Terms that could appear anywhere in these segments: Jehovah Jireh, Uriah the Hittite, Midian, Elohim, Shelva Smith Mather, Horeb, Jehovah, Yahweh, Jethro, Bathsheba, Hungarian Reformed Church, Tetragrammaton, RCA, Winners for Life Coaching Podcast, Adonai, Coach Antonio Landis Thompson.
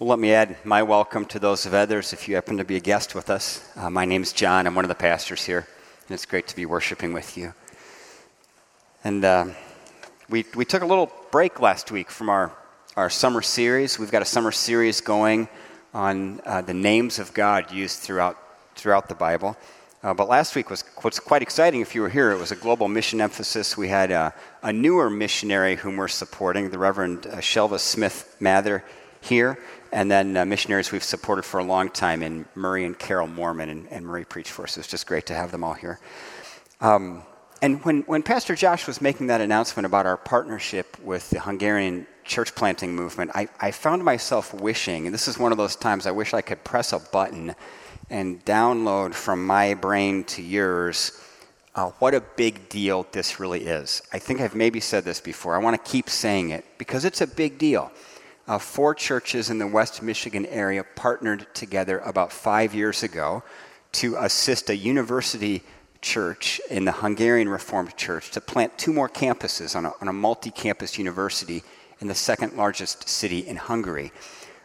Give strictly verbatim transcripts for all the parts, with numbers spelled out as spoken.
Well, let me add my welcome to those of others if you happen to be a guest with us. Uh, my name's John. I'm one of the pastors here, and it's great to be worshiping with you. And uh, we we took a little break last week from our, our summer series. We've got a summer series going on uh, the names of God used throughout throughout the Bible. Uh, but last week was what's quite exciting. If you were here, it was a global mission emphasis. We had a, a newer missionary whom we're supporting, the Reverend uh, Shelva Smith Mather here, and then uh, missionaries we've supported for a long time in Murray and Carol Mormon, and, and Murray preached for us. It was just great to have them all here. Um, and when, when Pastor Josh was making that announcement about our partnership with the Hungarian church planting movement, I, I found myself wishing, and this is one of those times I wish I could press a button and download from my brain to yours uh, what a big deal this really is. I think I've maybe said this before. I want to keep saying it because it's a big deal. Uh, four churches in the West Michigan area partnered together about five years ago to assist a university church in the Hungarian Reformed Church to plant two more campuses on a, on a multi-campus university in the second largest city in Hungary.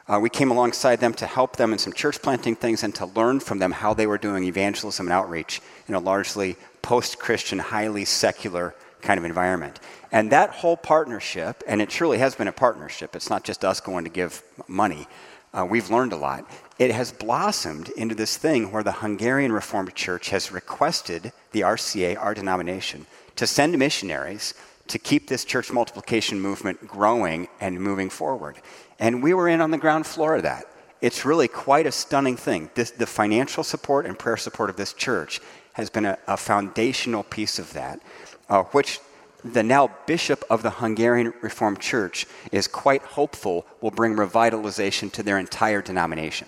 Uh, we came alongside them to help them in some church planting things and to learn from them how they were doing evangelism and outreach in a largely post-Christian, highly secular kind of environment. And that whole partnership, and it surely has been a partnership, it's not just us going to give money, uh, we've learned a lot. It has blossomed into this thing where the Hungarian Reformed Church has requested the R C A, our denomination, to send missionaries to keep this church multiplication movement growing and moving forward. And we were in on the ground floor of that. It's really quite a stunning thing. This, the financial support and prayer support of this church has been a, a foundational piece of that, uh, which the now bishop of the Hungarian Reformed Church is quite hopeful will bring revitalization to their entire denomination.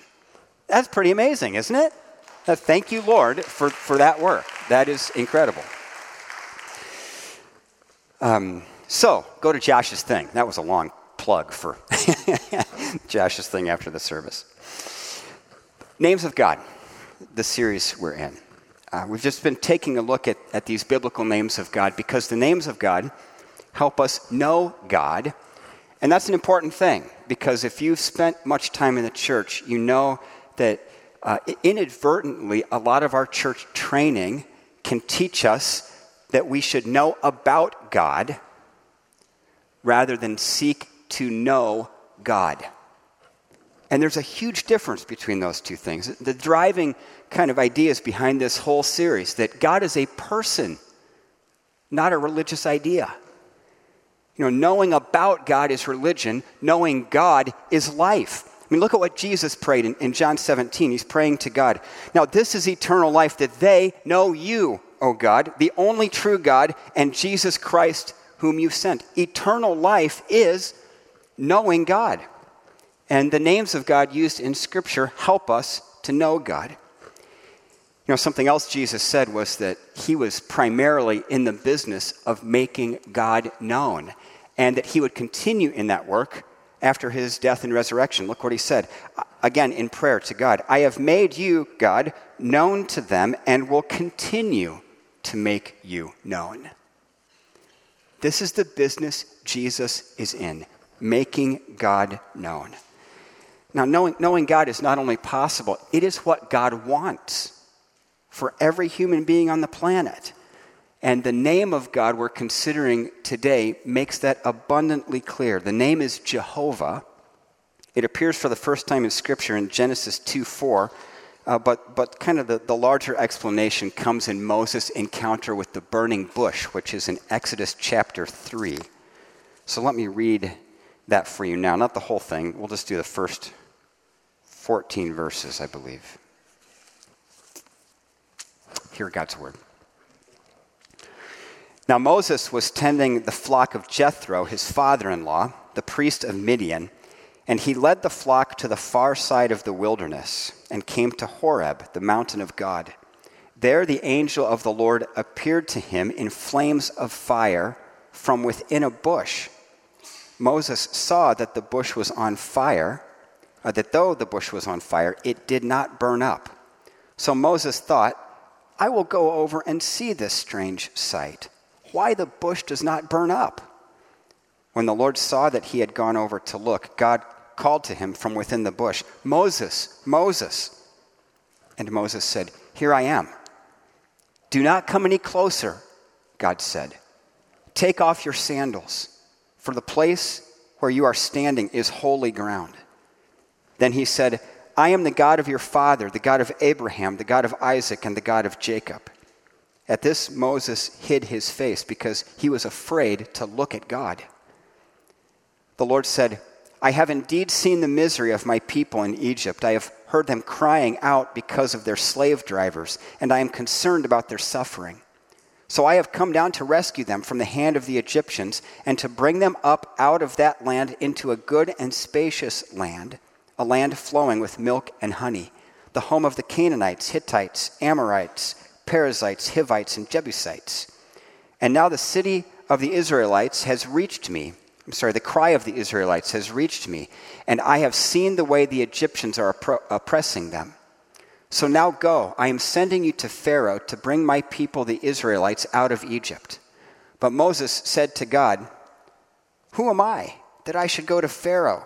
That's pretty amazing, isn't it? Uh, thank you, Lord, for, for that work. That is incredible. Um, so, go to Josh's thing. That was a long plug for Josh's thing after the service. Names of God, the series we're in. Uh, we've just been taking a look at, at these biblical names of God because the names of God help us know God. And that's an important thing because if you've spent much time in the church, you know that uh, inadvertently a lot of our church training can teach us that we should know about God rather than seek to know God. And there's a huge difference between those two things. The driving kind of ideas behind this whole series, that God is a person, not a religious idea. You know, knowing about God is religion. Knowing God is life. I mean, look at what Jesus prayed in, in John seventeen. He's praying to God. Now, this is eternal life, that they know you, O God, the only true God, and Jesus Christ, whom you sent. Eternal life is knowing God. And the names of God used in Scripture help us to know God. You know, something else Jesus said was that he was primarily in the business of making God known, and that he would continue in that work after his death and resurrection. Look what he said, again, in prayer to God. I have made you, God, known to them and will continue to make you known. This is the business Jesus is in, making God known. Now, knowing, knowing God is not only possible, it is what God wants for every human being on the planet. And the name of God we're considering today makes that abundantly clear. The name is Jehovah. It appears for the first time in Scripture in Genesis two four, uh, but but kind of the, the larger explanation comes in Moses' encounter with the burning bush, which is in Exodus chapter three. So let me read that for you now. Not the whole thing. We'll just do the first fourteen verses, I believe. Hear God's word. Now Moses was tending the flock of Jethro, his father-in-law, the priest of Midian, and he led the flock to the far side of the wilderness and came to Horeb, the mountain of God. There the angel of the Lord appeared to him in flames of fire from within a bush. Moses saw that the bush was on fire, uh, that though the bush was on fire, it did not burn up. So Moses thought, I will go over and see this strange sight, why the bush does not burn up. When the Lord saw that he had gone over to look, God called to him from within the bush, "Moses, Moses." And Moses said, "Here I am." "Do not come any closer," God said. "Take off your sandals, for the place where you are standing is holy ground." Then he said, "I am the God of your father, the God of Abraham, the God of Isaac, and the God of Jacob." At this, Moses hid his face because he was afraid to look at God. The Lord said, "I have indeed seen the misery of my people in Egypt. I have heard them crying out because of their slave drivers, and I am concerned about their suffering. So I have come down to rescue them from the hand of the Egyptians and to bring them up out of that land into a good and spacious land, a land flowing with milk and honey, the home of the Canaanites, Hittites, Amorites, Perizzites, Hivites, and Jebusites. And now the city of the Israelites has reached me. I'm sorry, the cry of the Israelites has reached me, and I have seen the way the Egyptians are oppro- oppressing them. So now go, I am sending you to Pharaoh to bring my people, the Israelites, out of Egypt." But Moses said to God, "Who am I that I should go to Pharaoh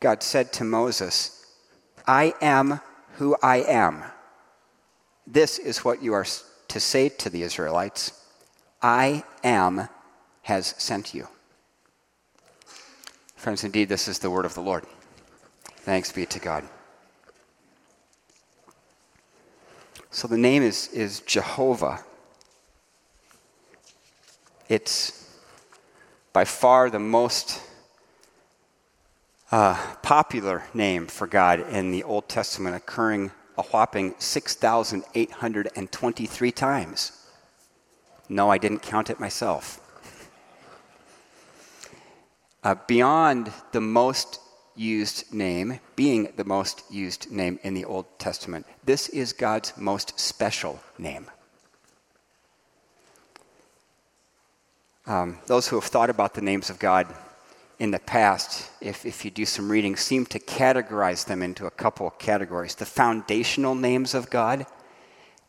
God said to Moses, "I am who I am. This is what you are to say to the Israelites: 'I am has sent you.'" Friends, indeed, this is the word of the Lord. Thanks be to God. So the name is, is Jehovah. It's by far the most uh, popular name for God in the Old Testament, occurring a whopping six thousand eight hundred twenty-three times. No, I didn't count it myself. Uh, beyond the most used name, being the most used name in the Old Testament, this is God's most special name. Um, those who have thought about the names of God in the past, if, if you do some reading, seem to categorize them into a couple of categories: the foundational names of God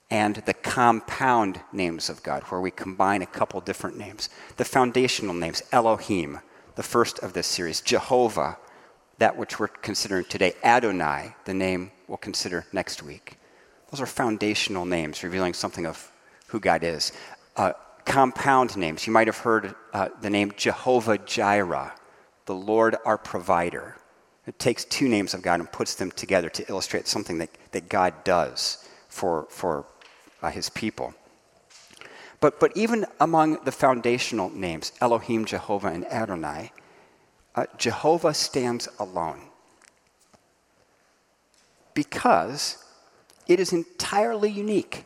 and the compound names of God, where we combine a couple different names. The foundational names: Elohim, the first of this series; Jehovah, that which we're considering today; Adonai, the name we'll consider next week. Those are foundational names revealing something of who God is. Uh, compound names. You might have heard uh, the name Jehovah Jireh, the Lord our provider. It takes two names of God and puts them together to illustrate something that, that God does for, for uh, his people. But, but even among the foundational names, Elohim, Jehovah, and Adonai, Uh, Jehovah stands alone, because it is entirely unique.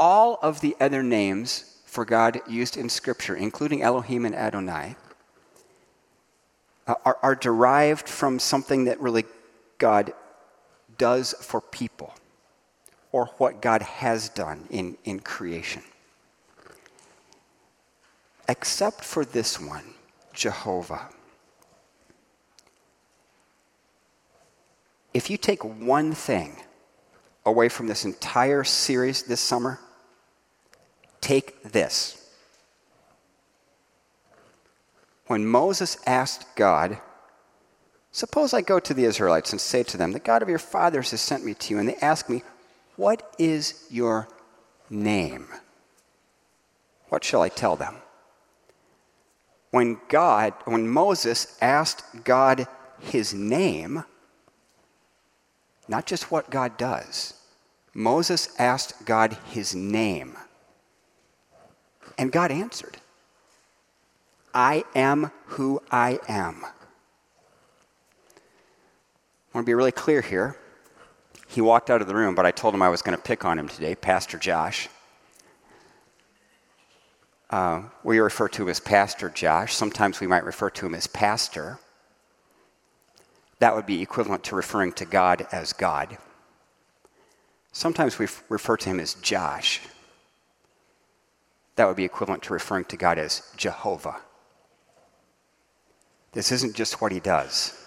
All of the other names for God used in Scripture, including Elohim and Adonai, uh, are, are derived from something that really God does for people, or what God has done in, in creation. Except for this one, Jehovah. If you take one thing away from this entire series this summer, take this. When Moses asked God, "Suppose I go to the Israelites and say to them, 'The God of your fathers has sent me to you,' and they ask me, 'What is your name?' What shall I tell them?" When God, when Moses asked God his name, not just what God does, Moses asked God his name. And God answered, "I am who I am." I want to be really clear here. He walked out of the room, but I told him I was going to pick on him today, Pastor Josh. Uh, we refer to him as Pastor Josh. Sometimes we might refer to him as Pastor. That would be equivalent to referring to God as God. Sometimes we f- refer to him as Josh. That would be equivalent to referring to God as Jehovah. This isn't just what he does.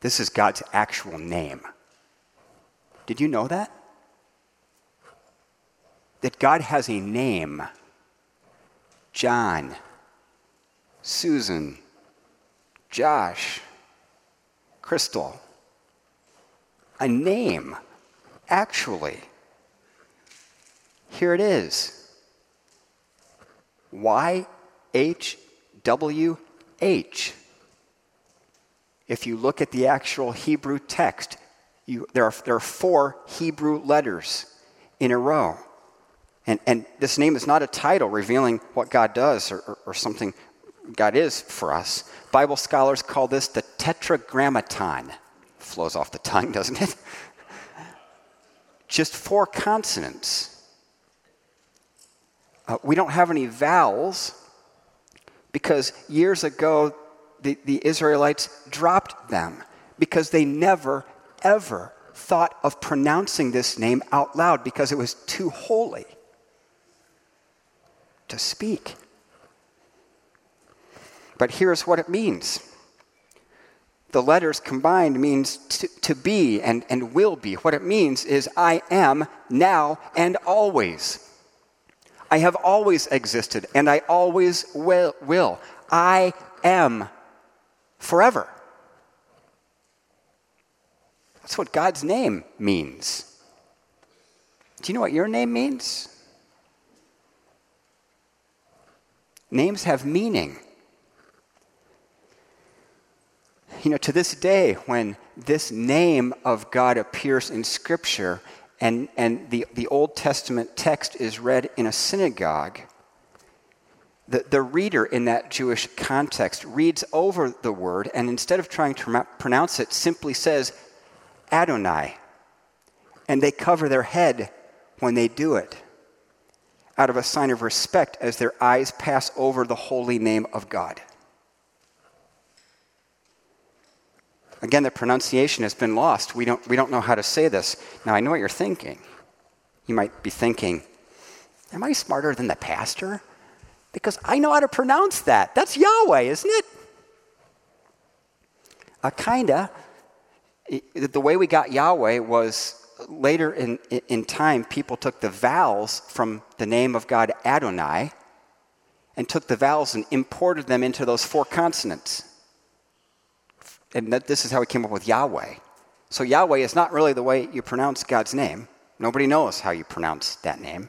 This is God's actual name. Did you know that? That God has a name. John, Susan, Josh, Crystal. A name, actually. Here it is. Y H W H. If you look at the actual Hebrew text, you, there, are, there are four Hebrew letters in a row. And, and this name is not a title revealing what God does or, or, or something God is for us. Bible scholars call this the Tetragrammaton. Flows off the tongue, doesn't it? Just four consonants. Uh, we don't have any vowels because years ago the, the Israelites dropped them because they never, ever thought of pronouncing this name out loud because it was too holy to speak. But here's what it means. The letters combined means to, to be and, and will be. What it means is I am now and always. I have always existed and I always will. will. I am forever. That's what God's name means. Do you know what your name means? Names have meaning. You know, to this day, when this name of God appears in Scripture and, and the, the Old Testament text is read in a synagogue, the, the reader in that Jewish context reads over the word and instead of trying to pronounce it, simply says Adonai. And they cover their head when they do it out of a sign of respect as their eyes pass over the holy name of God. Again, the pronunciation has been lost. We don't, we don't know how to say this. Now, I know what you're thinking. You might be thinking, am I smarter than the pastor? Because I know how to pronounce that. That's Yahweh, isn't it? Uh, kinda. The way we got Yahweh was later in, in time, people took the vowels from the name of God Adonai and took the vowels and imported them into those four consonants. And that, this is how we came up with Yahweh. So Yahweh is not really the way you pronounce God's name. Nobody knows how you pronounce that name.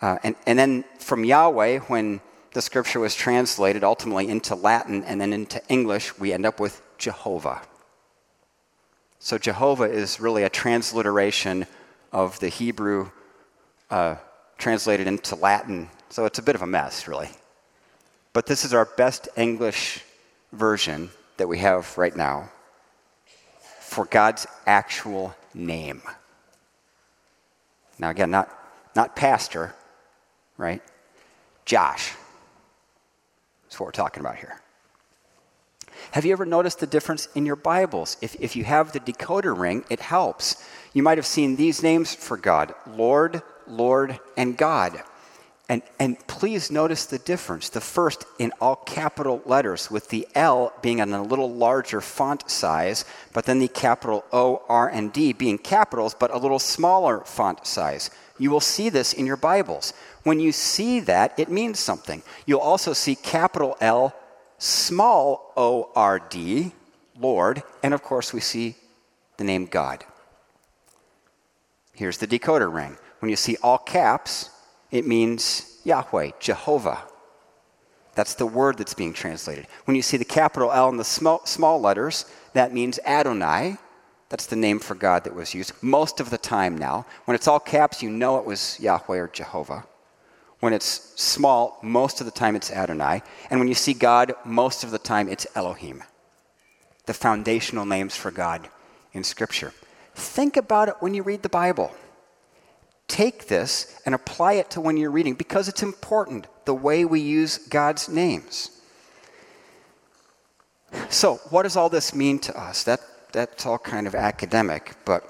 Uh, and, and then from Yahweh, when the scripture was translated ultimately into Latin and then into English, we end up with Jehovah. So Jehovah is really a transliteration of the Hebrew uh, translated into Latin. So it's a bit of a mess, really. But this is our best English version that we have right now for God's actual name. Now again, not, not pastor, right? Josh. That's what we're talking about here. Have you ever noticed the difference in your Bibles? If, if you have the decoder ring, it helps. You might have seen these names for God, Lord, Lord, and God. And, and please notice the difference. The first in all capital letters with the L being in a little larger font size, but then the capital O, R, and D being capitals, but a little smaller font size. You will see this in your Bibles. When you see that, it means something. You'll also see capital L, small O R D, Lord, and of course we see the name God. Here's the decoder ring. When you see all caps, it means Yahweh, Jehovah. That's the word that's being translated. When you see the capital L and the small, small letters, that means Adonai. That's the name for God that was used most of the time now. When it's all caps, you know it was Yahweh or Jehovah. When it's small, most of the time it's Adonai. And when you see God, most of the time it's Elohim. The foundational names for God in Scripture. Think about it when you read the Bible. take this and apply it to when you're reading, because it's important, the way we use God's names. So what does all this mean to us? That that's all kind of academic, but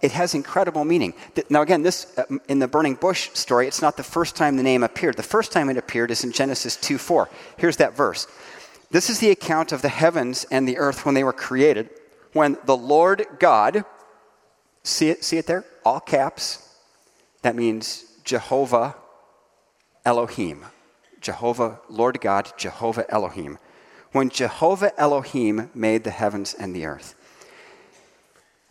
it has incredible meaning. Now again, this in the burning bush story, it's not the first time the name appeared. The first time it appeared is in Genesis two four. Here's that verse. This is the account of the heavens and the earth when they were created, when the Lord God, see it, see it there? All caps. That means Jehovah Elohim. Jehovah, Lord God, Jehovah Elohim. When Jehovah Elohim made the heavens and the earth.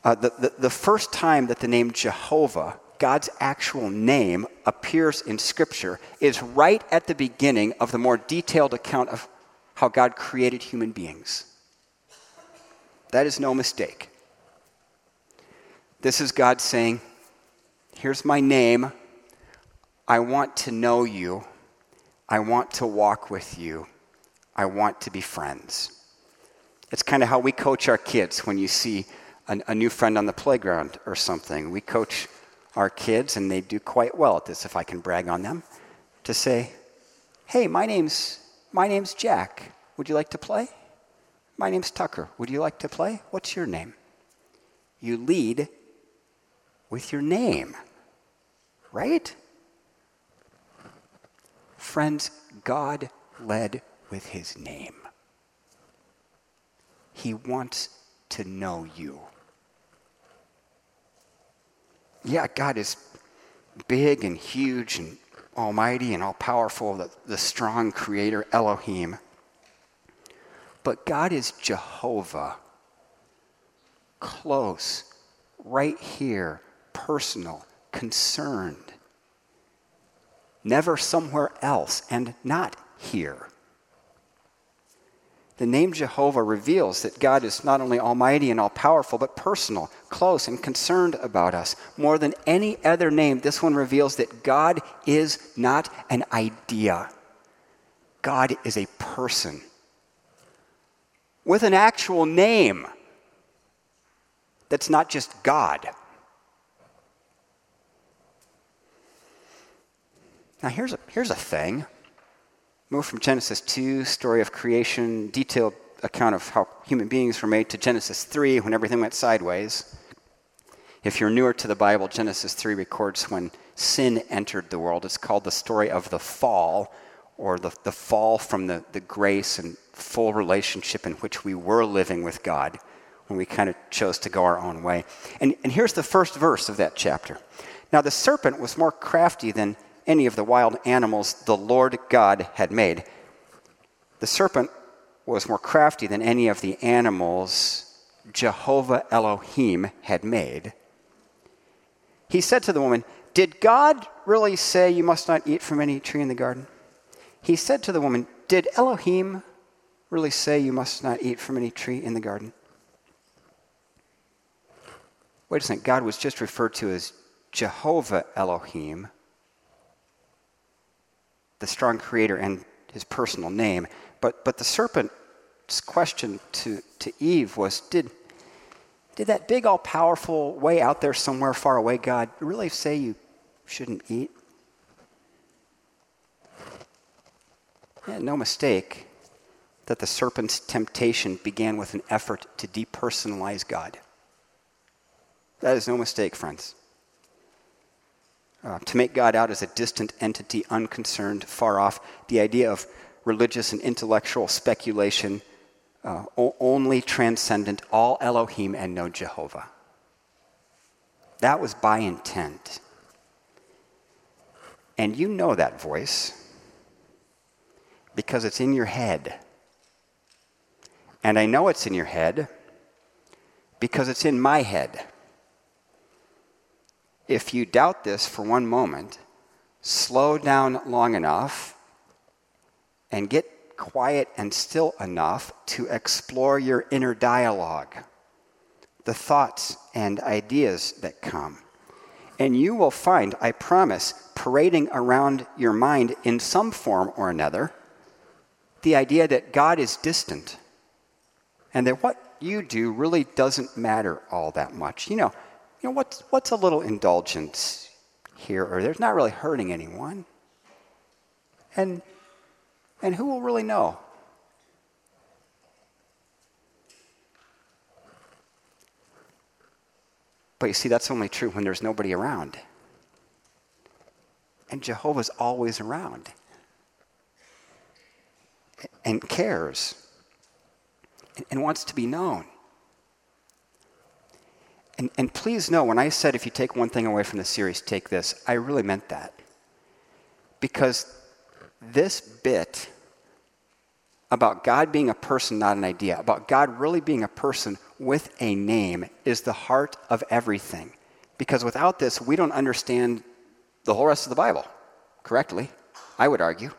Uh, the, the, the first time that the name Jehovah, God's actual name, appears in Scripture is right at the beginning of the more detailed account of how God created human beings. That is no mistake. This is God saying, here's my name. I want to know you. I want to walk with you. I want to be friends. It's kind of how we coach our kids when you see an, a new friend on the playground or something. We coach our kids, and they do quite well at this, if I can brag on them, to say, hey, my name's my name's Jack. Would you like to play? My name's Tucker. Would you like to play? What's your name? You lead with your name, right? Friends, God led with his name. He wants to know you. Yeah, God is big and huge and almighty and all-powerful, the, the strong creator, Elohim. But God is Jehovah, close, right here, personal, concerned, never somewhere else and not here. The name Jehovah reveals that God is not only almighty and all-powerful, but personal, close, and concerned about us. More than any other name, this one reveals that God is not an idea. God is a person with an actual name that's not just God. Now here's a, here's a thing. Move from Genesis two, story of creation, detailed account of how human beings were made, to Genesis three, when everything went sideways. If you're newer to the Bible, Genesis three records when sin entered the world. It's called the story of the fall, or the, the fall from the, the grace and full relationship in which we were living with God, when we kind of chose to go our own way. And, and here's the first verse of that chapter. Now the serpent was more crafty than any of the wild animals the Lord God had made. The serpent was more crafty than any of the animals Jehovah Elohim had made. He said to the woman, did God really say you must not eat from any tree in the garden? He said to the woman, did Elohim really say you must not eat from any tree in the garden? Wait a second, God was just referred to as Jehovah Elohim, the strong creator and his personal name. But but the serpent's question to, to Eve was, did, did that big all-powerful way out there somewhere far away God really say you shouldn't eat? Yeah, no mistake that the serpent's temptation began with an effort to depersonalize God. That is no mistake, friends. Uh, to make God out as a distant entity, unconcerned, far off. The idea of religious and intellectual speculation, uh, o- only transcendent, all Elohim and no Jehovah. That was by intent. And you know that voice because it's in your head. And I know it's in your head because it's in my head. If you doubt this for one moment, slow down long enough and get quiet and still enough to explore your inner dialogue, the thoughts and ideas that come. And you will find, I promise, parading around your mind in some form or another, the idea that God is distant and that what you do really doesn't matter all that much. You know, You know, what's, what's a little indulgence? here or there. It's not really hurting anyone. And, and who will really know? But you see, that's only true when there's nobody around. And Jehovah's always around and cares and wants to be known. And, and please know, when I said if you take one thing away from the series, take this, I really meant that. Because this bit about God being a person, not an idea, about God really being a person with a name is the heart of everything. Because without this, we don't understand the whole rest of the Bible correctly, I would argue.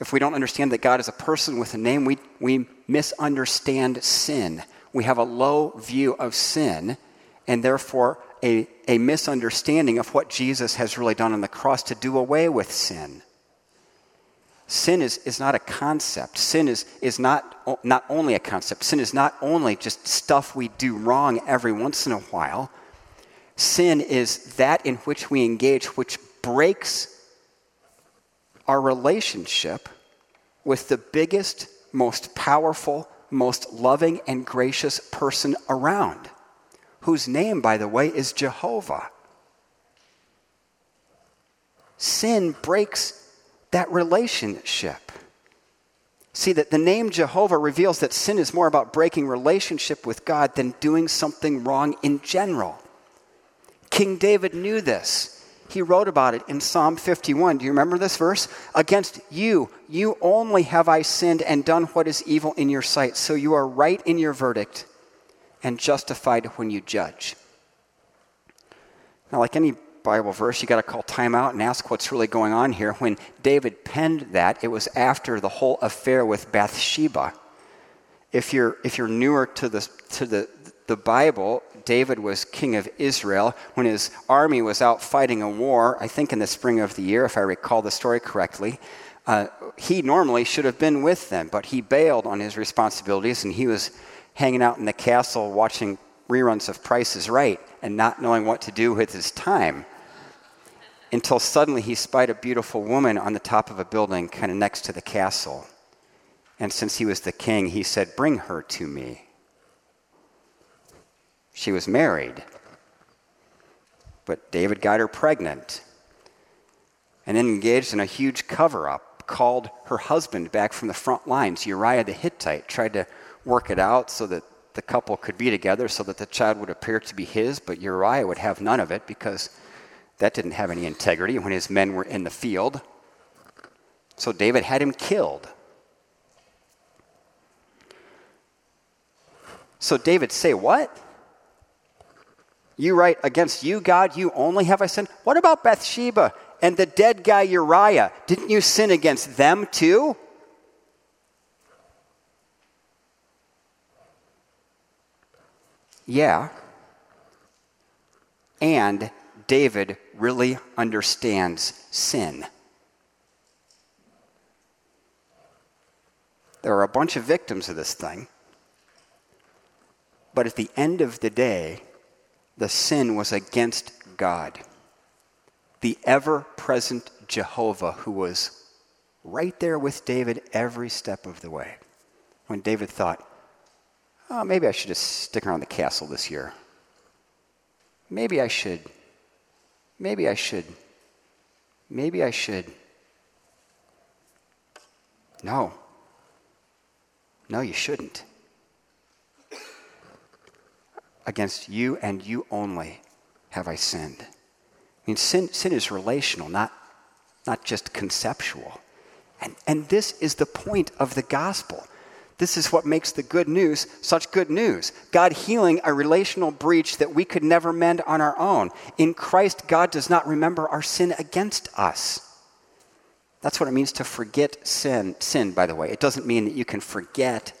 If we don't understand that God is a person with a name, we, we misunderstand sin. We have a low view of sin and therefore a, a misunderstanding of what Jesus has really done on the cross to do away with sin. Sin is, is not a concept. Sin is, is not, not only a concept. Sin is not only just stuff we do wrong every once in a while. Sin is that in which we engage which breaks our relationship with the biggest, most powerful, most loving and gracious person around, whose name, by the way, is Jehovah. Sin breaks that relationship. See, that the name Jehovah reveals that sin is more about breaking relationship with God than doing something wrong in general. King David knew this. He wrote about it in Psalm fifty-one. Do you remember this verse? Against you, you only have I sinned and done what is evil in your sight, so you are right in your verdict and justified when you judge. Now, like any Bible verse, you got to call time out and ask what's really going on here. When David penned that, it was after the whole affair with Bathsheba. If you're if you're newer to the to the the Bible, David was king of Israel when his army was out fighting a war. I think in the spring of the year, if I recall the story correctly, uh, he normally should have been with them, but he bailed on his responsibilities and he was hanging out in the castle watching reruns of Price is Right and not knowing what to do with his time. Until suddenly he spied a beautiful woman on the top of a building kind of next to the castle. And since he was the king, he said, "Bring her to me." She was married, but David got her pregnant and then engaged in a huge cover-up, called her husband back from the front lines, Uriah the Hittite, tried to work it out so that the couple could be together so that the child would appear to be his, but Uriah would have none of it because that didn't have any integrity when his men were in the field. So David had him killed. So David, say what? You write, against you, God, you only have I sinned? What about Bathsheba and the dead guy Uriah? Didn't you sin against them too? Yeah. And David really understands sin. There are a bunch of victims of this thing. But at the end of the day, the sin was against God, the ever-present Jehovah who was right there with David every step of the way. When David thought, oh, maybe I should just stick around the castle this year. Maybe I should. Maybe I should. Maybe I should. No. No, you shouldn't. Against you and you only have I sinned. I mean, sin, sin is relational, not, not just conceptual. And, and this is the point of the gospel. This is what makes the good news such good news. God healing a relational breach that we could never mend on our own. In Christ, God does not remember our sin against us. That's what it means to forget sin. Sin, by the way, it doesn't mean that you can forget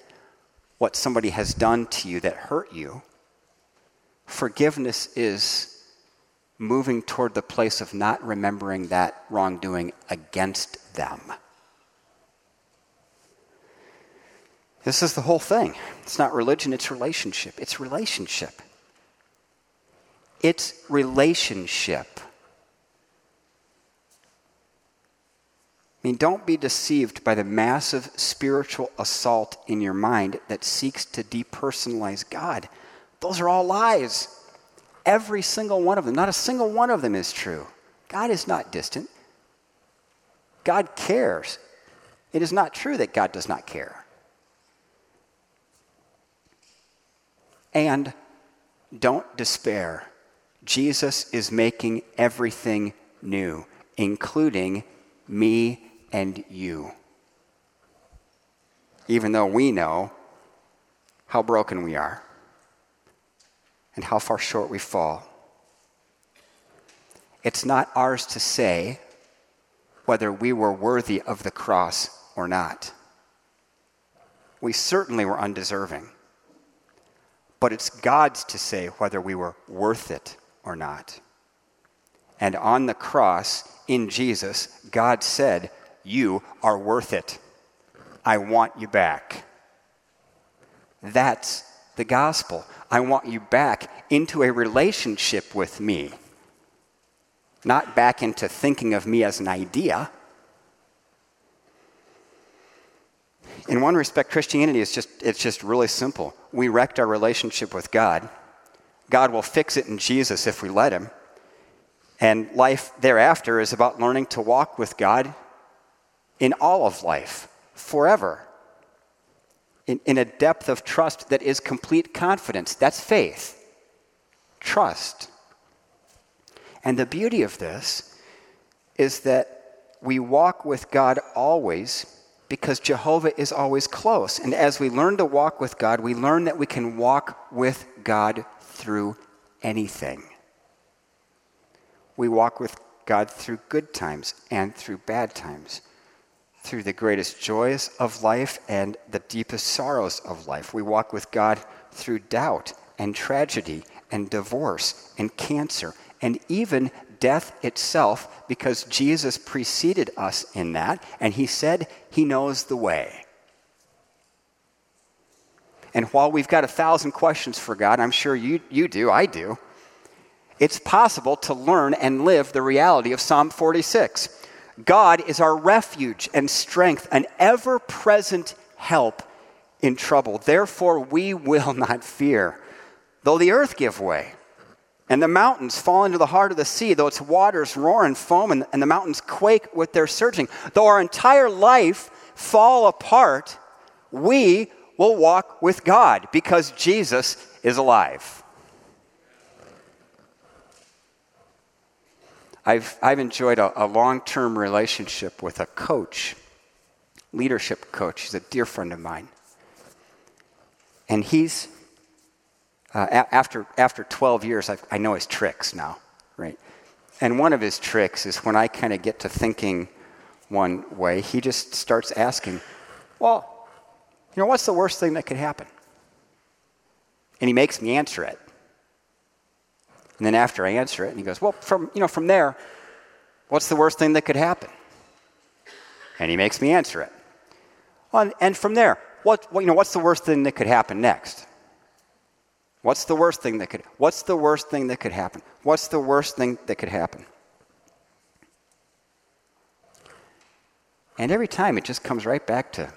what somebody has done to you that hurt you. Forgiveness is moving toward the place of not remembering that wrongdoing against them. This is the whole thing. It's not religion, it's relationship. It's relationship. It's relationship I mean, don't be deceived by the massive spiritual assault in your mind that seeks to depersonalize God. Those are all lies. Every single one of them. Not a single one of them is true. God is not distant. God cares. It is not true that God does not care. And don't despair. Jesus is making everything new, including me and you. Even though we know how broken we are and how far short we fall. It's not ours to say whether we were worthy of the cross or not. We certainly were undeserving. But it's God's to say whether we were worth it or not. And on the cross, in Jesus, God said, you are worth it. I want you back. That's the gospel. I want you back into a relationship with me. Not back into thinking of me as an idea. In one respect, Christianity is just, it's just really simple. We wrecked our relationship with God. God will fix it in Jesus if we let him. And life thereafter is about learning to walk with God in all of life, forever, in, in a depth of trust that is complete confidence. That's faith, trust. And the beauty of this is that we walk with God always because Jehovah is always close. And as we learn to walk with God, we learn that we can walk with God through anything. We walk with God through good times and through bad times, through the greatest joys of life and the deepest sorrows of life. We walk with God through doubt and tragedy and divorce and cancer and even death itself, because Jesus preceded us in that, and he said he knows the way. And while we've got a thousand questions for God, I'm sure you, you do, I do, it's possible to learn and live the reality of Psalm forty-six. God is our refuge and strength, an ever-present help in trouble. Therefore, we will not fear, though the earth give way, and the mountains fall into the heart of the sea, though its waters roar and foam, and, and the mountains quake with their surging. Though our entire life fall apart, we will walk with God because Jesus is alive. I've I've enjoyed a, a long-term relationship with a coach, leadership coach. He's a dear friend of mine. And he's, uh, a- after after twelve years, I've, I know his tricks now, right? And one of his tricks is when I kind of get to thinking one way, he just starts asking, well, you know, what's the worst thing that could happen? And he makes me answer it. And then after I answer it, and he goes, well, from you know, from there, what's the worst thing that could happen? And he makes me answer it. Well, and, and from there, what, what you know, what's the worst thing that could happen next? What's the worst thing that could? What's the worst thing that could happen? What's the worst thing that could happen? And every time, it just comes right back to,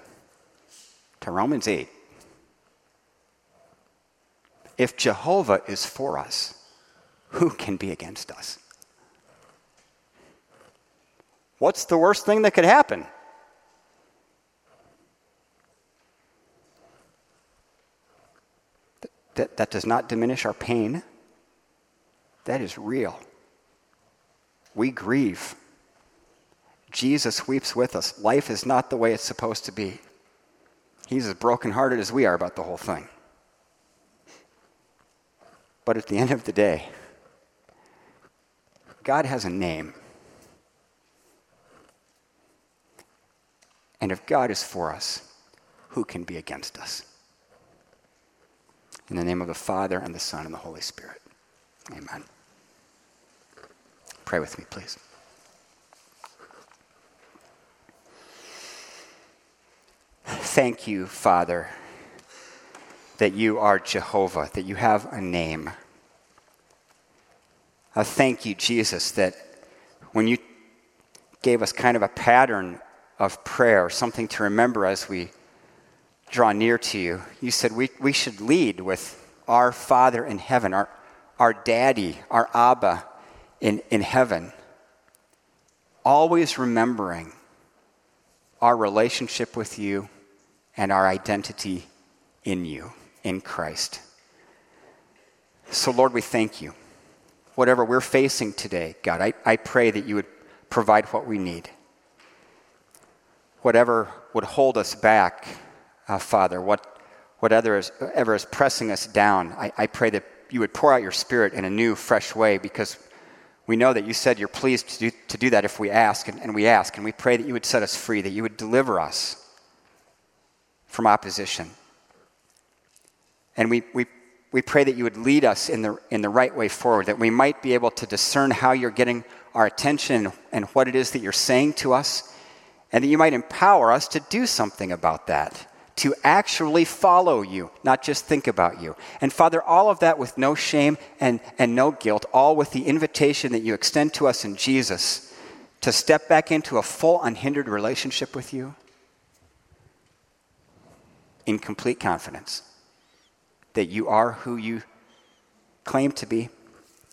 to Romans eight. If Jehovah is for us, who can be against us? What's the worst thing that could happen? Th- that, that does not diminish our pain. That is real. We grieve. Jesus weeps with us. Life is not the way it's supposed to be. He's as brokenhearted as we are about the whole thing. But at the end of the day, God has a name. And if God is for us, who can be against us? In the name of the Father, and the Son, and the Holy Spirit. Amen. Pray with me, please. Thank you, Father, that you are Jehovah, that you have a name. I thank you, Jesus, that when you gave us kind of a pattern of prayer, something to remember as we draw near to you. You said we, we should lead with our Father in heaven, our our Daddy, our Abba in, in heaven. Always remembering our relationship with you and our identity in you, in Christ. So Lord, we thank you. Whatever we're facing today, God, I, I pray that you would provide what we need. Whatever would hold us back, uh, Father, what, whatever is, whatever is pressing us down, I, I pray that you would pour out your Spirit in a new, fresh way, because we know that you said you're pleased to do, to do that if we ask, and, and we ask, and we pray that you would set us free, that you would deliver us from opposition. And we we we pray that you would lead us in the in the right way forward, that we might be able to discern how you're getting our attention and what it is that you're saying to us, and that you might empower us to do something about that, to actually follow you, not just think about you. And Father, all of that with no shame and, and no guilt, all with the invitation that you extend to us in Jesus to step back into a full, unhindered relationship with you in complete confidence that you are who you claim to be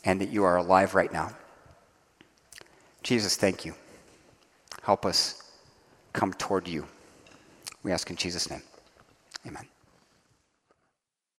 and that you are alive right now. Jesus, thank you. Help us come toward you. We ask in Jesus' name. Amen.